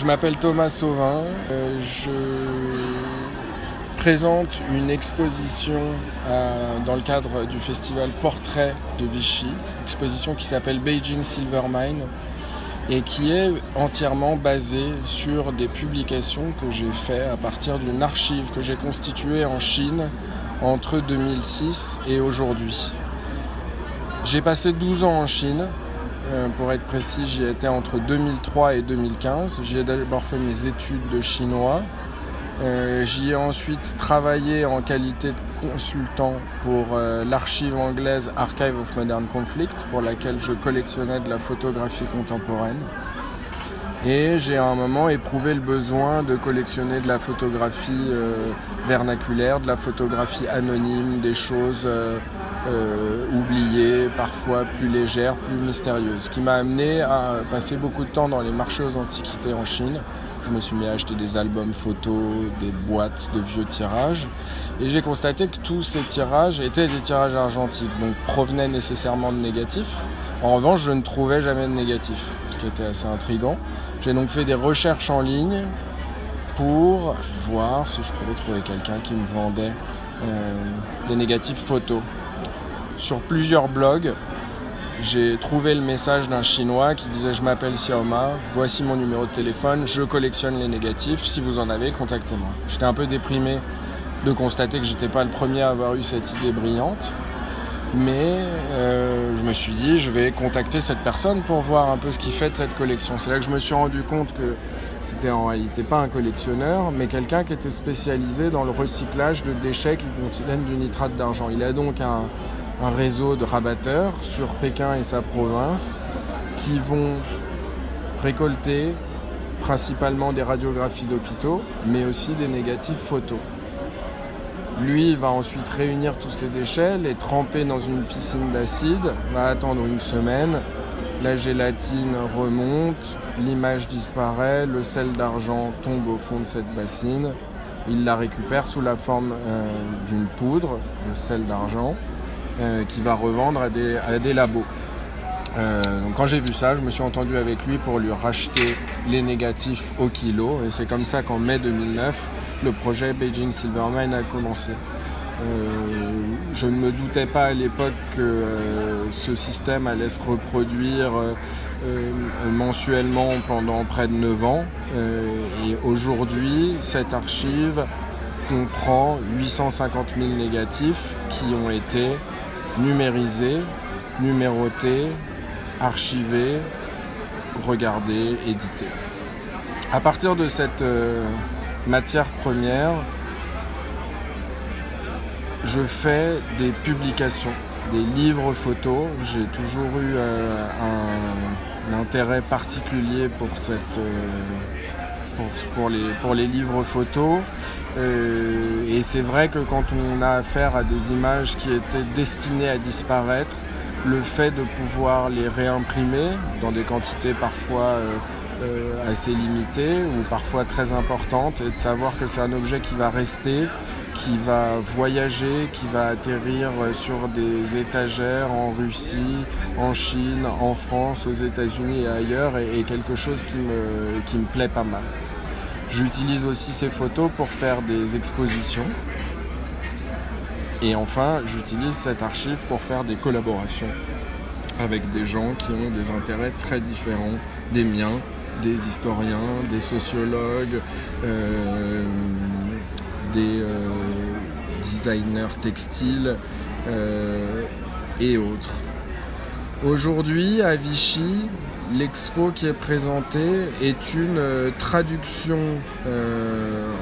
Je m'appelle Thomas Sauvin, je présente une exposition dans le cadre du festival Portrait de Vichy, exposition qui s'appelle Beijing Silver Mine et qui est entièrement basée sur des publications que j'ai faites à partir d'une archive que j'ai constituée en Chine entre 2006 et aujourd'hui. J'ai passé 12 ans en Chine. Pour être précis, j'y étais entre 2003 et 2015. J'y ai d'abord fait mes études de chinois. J'y ai ensuite travaillé en qualité de consultant pour l'archive anglaise Archive of Modern Conflict, pour laquelle je collectionnais de la photographie contemporaine. Et j'ai à un moment éprouvé le besoin de collectionner de la photographie vernaculaire, de la photographie anonyme, des choses oubliées, parfois plus légères, plus mystérieuses. Ce qui m'a amené à passer beaucoup de temps dans les marchés aux antiquités en Chine. Je me suis mis à acheter des albums photos, des boîtes de vieux tirages. Et j'ai constaté que tous ces tirages étaient des tirages argentiques, donc provenaient nécessairement de négatifs. En revanche, je ne trouvais jamais de négatif, ce qui était assez intriguant. J'ai donc fait des recherches en ligne pour voir si je pouvais trouver quelqu'un qui me vendait des négatifs photos. Sur plusieurs blogs, j'ai trouvé le message d'un Chinois qui disait « Je m'appelle Xiaoma, voici mon numéro de téléphone, je collectionne les négatifs, si vous en avez, contactez-moi ». J'étais un peu déprimé de constater que je n'étais pas le premier à avoir eu cette idée brillante. Mais je me suis dit, je vais contacter cette personne pour voir un peu ce qu'il fait de cette collection. C'est là que je me suis rendu compte que c'était en réalité pas un collectionneur, mais quelqu'un qui était spécialisé dans le recyclage de déchets qui contiennent du nitrate d'argent. Il a donc un réseau de rabatteurs sur Pékin et sa province qui vont récolter principalement des radiographies d'hôpitaux, mais aussi des négatifs photos. Lui va ensuite réunir tous ces déchets, les tremper dans une piscine d'acide, va attendre une semaine, la gélatine remonte, l'image disparaît, le sel d'argent tombe au fond de cette bassine, il la récupère sous la forme d'une poudre, le sel d'argent, qu'il va revendre à des labos. Donc quand j'ai vu ça, je me suis entendu avec lui pour lui racheter les négatifs au kilo, et c'est comme ça qu'en mai 2009, le projet Beijing Silvermine a commencé. Je ne me doutais pas à l'époque que ce système allait se reproduire mensuellement pendant près de 9 ans. Et aujourd'hui, cette archive comprend 850 000 négatifs qui ont été numérisés, numérotés, archivés, regardés, édités. À partir de cette matière première, je fais des publications, des livres photos. J'ai toujours eu un intérêt particulier pour les livres photos. Et c'est vrai que quand on a affaire à des images qui étaient destinées à disparaître, le fait de pouvoir les réimprimer dans des quantités parfois assez limitée ou parfois très importante, et de savoir que c'est un objet qui va rester, qui va voyager, qui va atterrir sur des étagères en Russie, en Chine, en France, aux États-Unis et ailleurs, et quelque chose qui me plaît pas mal. J'utilise aussi ces photos pour faire des expositions, et enfin j'utilise cette archive pour faire des collaborations avec des gens qui ont des intérêts très différents des miens, des historiens, des sociologues, des designers textiles et autres. Aujourd'hui, à Vichy, l'expo qui est présentée est une traduction,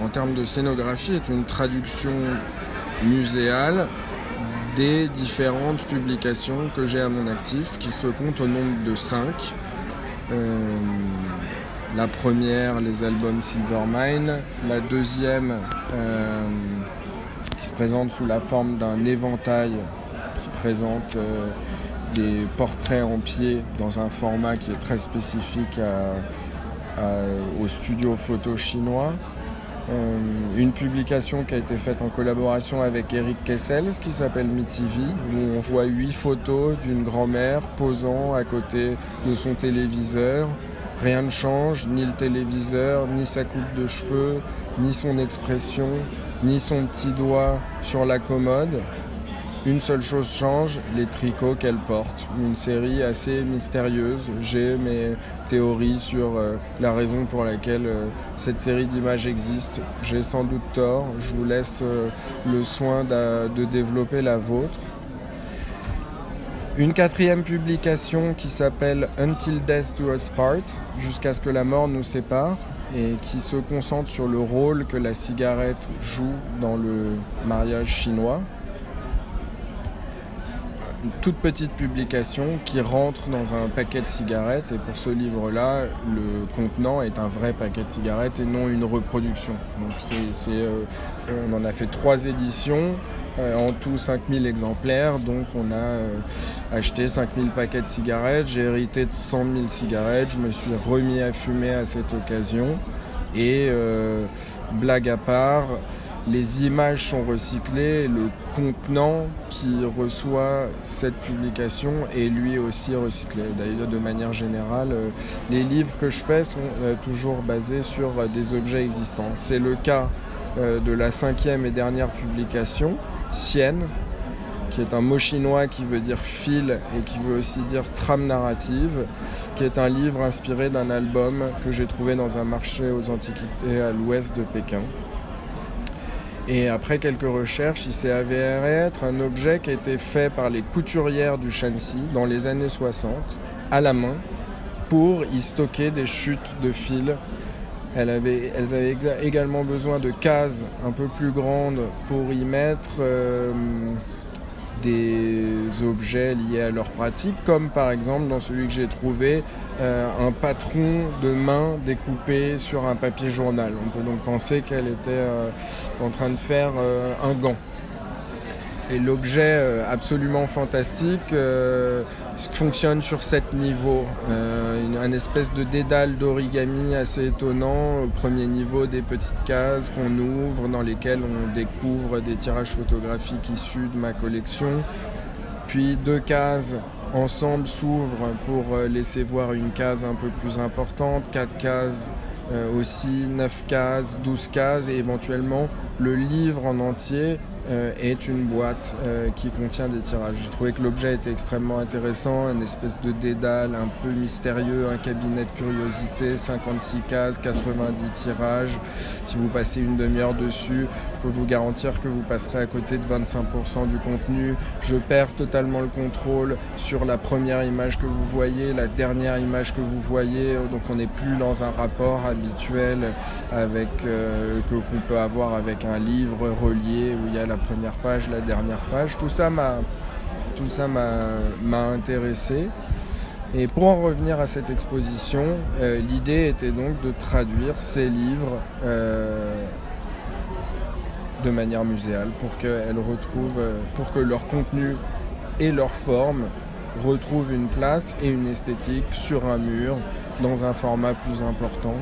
en termes de scénographie, est une traduction muséale des différentes publications que j'ai à mon actif, qui se comptent au nombre de 5. La première, les albums Silvermine. La deuxième, qui se présente sous la forme d'un éventail, qui présente des portraits en pied dans un format qui est très spécifique au studio photo chinois. Une publication qui a été faite en collaboration avec Eric Kessels qui s'appelle Mi TV, où on voit 8 photos d'une grand-mère posant à côté de son téléviseur, Rien ne change, ni le téléviseur, ni sa coupe de cheveux, ni son expression, ni son petit doigt sur la commode. Une seule chose change, les tricots qu'elle porte. Une série assez mystérieuse. J'ai mes théories sur la raison pour laquelle cette série d'images existe. J'ai sans doute tort. Je vous laisse le soin de développer la vôtre. Une quatrième publication qui s'appelle « Until Death Do Us Part », jusqu'à ce que la mort nous sépare, et qui se concentre sur le rôle que la cigarette joue dans le mariage chinois. Une toute petite publication qui rentre dans un paquet de cigarettes, et pour ce livre-là, le contenant est un vrai paquet de cigarettes et non une reproduction. Donc on en a fait 3 éditions, en tout 5000 exemplaires, donc on a acheté 5000 paquets de cigarettes, j'ai hérité de 100 000 cigarettes, je me suis remis à fumer à cette occasion, et blague à part, les images sont recyclées, le contenant qui reçoit cette publication est lui aussi recyclé. D'ailleurs, de manière générale, les livres que je fais sont toujours basés sur des objets existants. C'est le cas de la 5e et dernière publication, Sienne, qui est un mot chinois qui veut dire fil et qui veut aussi dire trame narrative, qui est un livre inspiré d'un album que j'ai trouvé dans un marché aux antiquités à l'ouest de Pékin. Et après quelques recherches, il s'est avéré être un objet qui a été fait par les couturières du Shanxi dans les années 60, à la main, pour y stocker des chutes de fil. Elles avaient également besoin de cases un peu plus grandes pour y mettre des objets liés à leur pratique, comme par exemple dans celui que j'ai trouvé, un patron de main découpé sur un papier journal. On peut donc penser qu'elle était en train de faire un gant. Et l'objet absolument fantastique fonctionne sur 7 niveaux. Un espèce de dédale d'origami assez étonnant. Au premier niveau, des petites cases qu'on ouvre, dans lesquelles on découvre des tirages photographiques issus de ma collection. Puis 2 cases ensemble s'ouvrent pour laisser voir une case un peu plus importante. 4 cases aussi, 9 cases, 12 cases et éventuellement le livre en entier est une boîte qui contient des tirages. J'ai trouvé que l'objet était extrêmement intéressant, une espèce de dédale un peu mystérieux, un cabinet de curiosité, 56 cases, 90 tirages. Si vous passez une demi-heure dessus, je peux vous garantir que vous passerez à côté de 25% du contenu. Je perds totalement le contrôle sur la première image que vous voyez, la dernière image que vous voyez, donc on n'est plus dans un rapport habituel avec, qu'on peut avoir avec un livre relié où il y a la première page, la dernière page, tout ça m'a intéressé. Et pour en revenir à cette exposition, l'idée était donc de traduire ces livres de manière muséale pour que leur contenu et leur forme retrouvent une place et une esthétique sur un mur, dans un format plus important.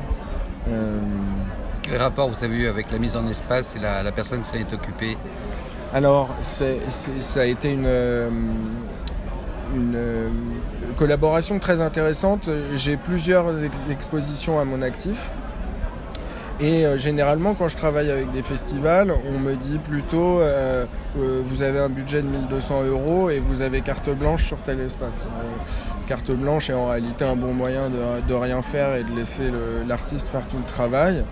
Quel rapport vous avez eu avec la mise en espace et la personne qui s'en est occupée ? Alors, ça a été une collaboration très intéressante. J'ai plusieurs expositions à mon actif. Et généralement, quand je travaille avec des festivals, on me dit plutôt vous avez un budget de 1 200 € et vous avez carte blanche sur tel espace. Carte blanche est en réalité un bon moyen de rien faire et de laisser l'artiste faire tout le travail.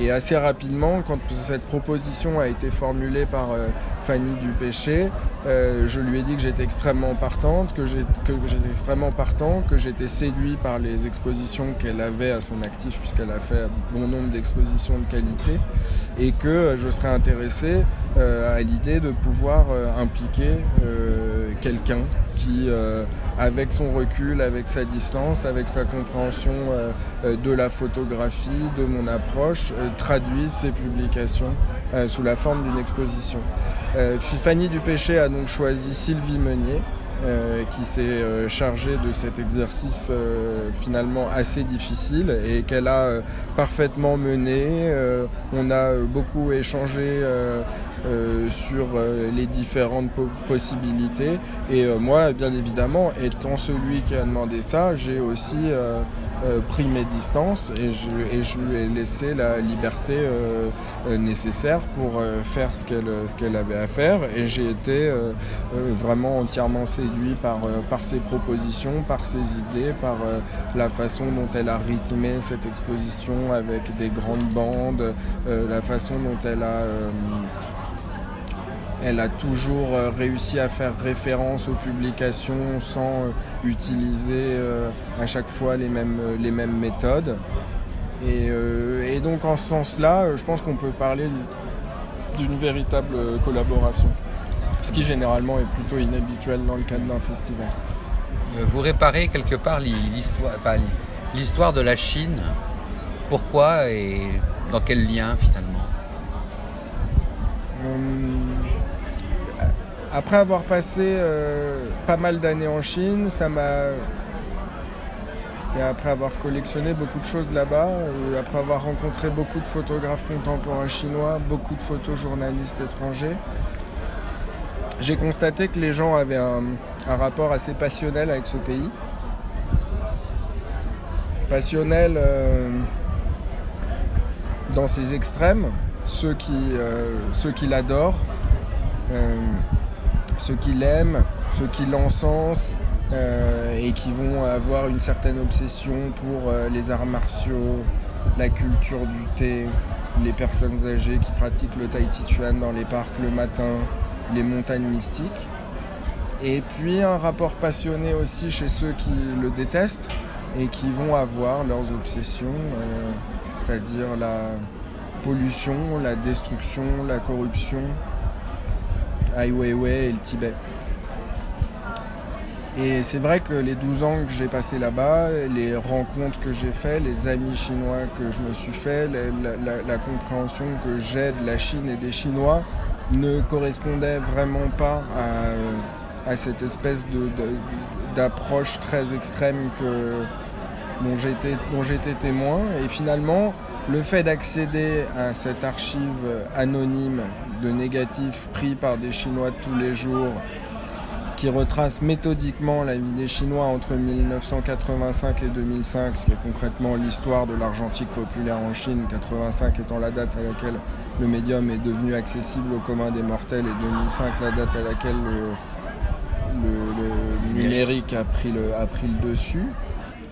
Et assez rapidement, quand cette proposition a été formulée par Fanny Dupéché, je lui ai dit que j'étais extrêmement partant, que j'étais séduit par les expositions qu'elle avait à son actif, puisqu'elle a fait bon nombre d'expositions de qualité, et que je serais intéressé à l'idée de pouvoir impliquer quelqu'un qui, avec son recul, avec sa distance, avec sa compréhension de la photographie, de mon approche, traduise ces publications sous la forme d'une exposition. Fanny Dupéché a donc choisi Sylvie Meunier, qui s'est chargée de cet exercice finalement assez difficile et qu'elle a parfaitement mené. On a beaucoup échangé sur les différentes possibilités et moi, bien évidemment, étant celui qui a demandé ça, j'ai aussi pris mes distances et je lui ai laissé la liberté nécessaire pour faire ce qu'elle avait à faire, et j'ai été vraiment entièrement séduit par ses propositions, par ses idées, par la façon dont elle a rythmé cette exposition avec des grandes bandes, la façon dont elle a toujours réussi à faire référence aux publications sans utiliser à chaque fois les mêmes méthodes. Et donc en ce sens-là, je pense qu'on peut parler d'une véritable collaboration, ce qui généralement est plutôt inhabituel dans le cadre d'un festival. Vous réparez quelque part l'histoire de la Chine, pourquoi et dans quel lien finalement ? Après avoir passé pas mal d'années en Chine, et après avoir collectionné beaucoup de choses là-bas, après avoir rencontré beaucoup de photographes contemporains chinois, beaucoup de photojournalistes étrangers, j'ai constaté que les gens avaient un rapport assez passionnel avec ce pays. Passionnel dans ses extrêmes, ceux qui l'adorent, ceux qui l'aiment, ceux qui l'encensent, et qui vont avoir une certaine obsession pour les arts martiaux, la culture du thé, les personnes âgées qui pratiquent le tai chi chuan dans les parcs le matin, les montagnes mystiques. Et puis un rapport passionné aussi chez ceux qui le détestent et qui vont avoir leurs obsessions, c'est-à-dire la pollution, la destruction, la corruption, Ai Weiwei et le Tibet. Et c'est vrai que les 12 ans que j'ai passés là-bas, les rencontres que j'ai faites, les amis chinois que je me suis fait, la compréhension que j'ai de la Chine et des Chinois ne correspondait vraiment pas à cette espèce d'approche très extrême dont j'étais témoin. Et finalement, le fait d'accéder à cette archive anonyme de négatifs pris par des Chinois de tous les jours, qui retrace méthodiquement la vie des Chinois entre 1985 et 2005, ce qui est concrètement l'histoire de l'argentique populaire en Chine, 85 étant la date à laquelle le médium est devenu accessible au commun des mortels et 2005 la date à laquelle le numérique a pris le dessus.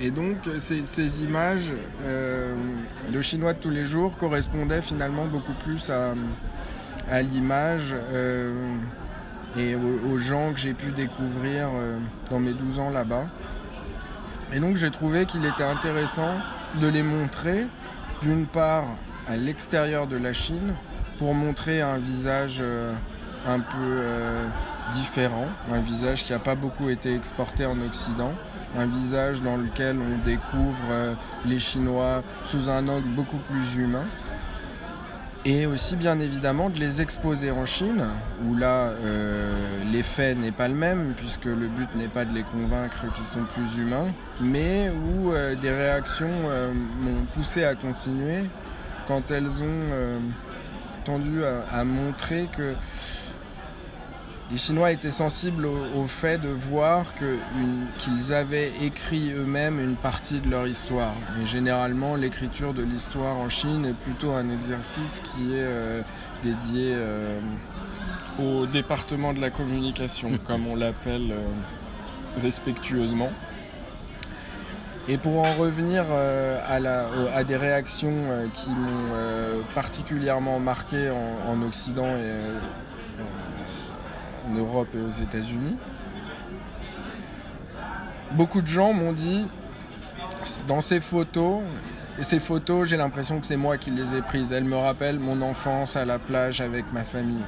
Et donc ces images de Chinois de tous les jours correspondaient finalement beaucoup plus à l'image et aux gens que j'ai pu découvrir dans mes 12 ans là-bas. Et donc j'ai trouvé qu'il était intéressant de les montrer, d'une part à l'extérieur de la Chine, pour montrer un visage un peu différent, un visage qui n'a pas beaucoup été exporté en Occident, un visage dans lequel on découvre les Chinois sous un angle beaucoup plus humain. Et aussi, bien évidemment, de les exposer en Chine, où là, l'effet n'est pas le même, puisque le but n'est pas de les convaincre qu'ils sont plus humains, mais où des réactions m'ont poussé à continuer quand elles ont tendu à montrer que les Chinois étaient sensibles au fait de voir qu'ils avaient écrit eux-mêmes une partie de leur histoire. Et généralement, l'écriture de l'histoire en Chine est plutôt un exercice qui est dédié au département de la communication, comme on l'appelle respectueusement. Et pour en revenir à des réactions qui m'ont particulièrement marqué en Occident et en Europe et aux États-Unis, beaucoup de gens m'ont dit, dans ces photos, j'ai l'impression que c'est moi qui les ai prises. Elles me rappellent mon enfance à la plage avec ma famille.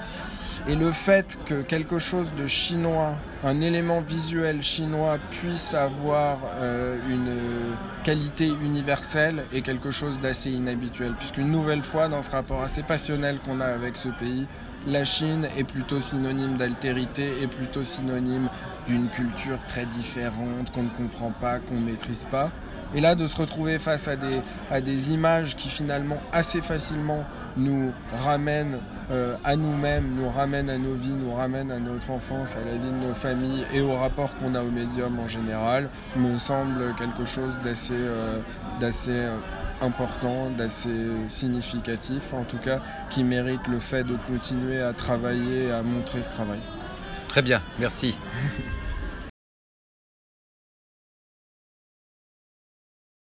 Et le fait que quelque chose de chinois, un élément visuel chinois, puisse avoir une qualité universelle est quelque chose d'assez inhabituel, puisqu'une nouvelle fois, dans ce rapport assez passionnel qu'on a avec ce pays, la Chine est plutôt synonyme d'altérité, est plutôt synonyme d'une culture très différente, qu'on ne comprend pas, qu'on ne maîtrise pas. Et là, de se retrouver face à des images qui finalement assez facilement nous ramènent à nous-mêmes, nous ramènent à nos vies, nous ramènent à notre enfance, à la vie de nos familles et au rapport qu'on a au médium en général, me semble quelque chose d'assez important, d'assez significatif, en tout cas, qui mérite le fait de continuer à travailler et à montrer ce travail. Très bien, merci.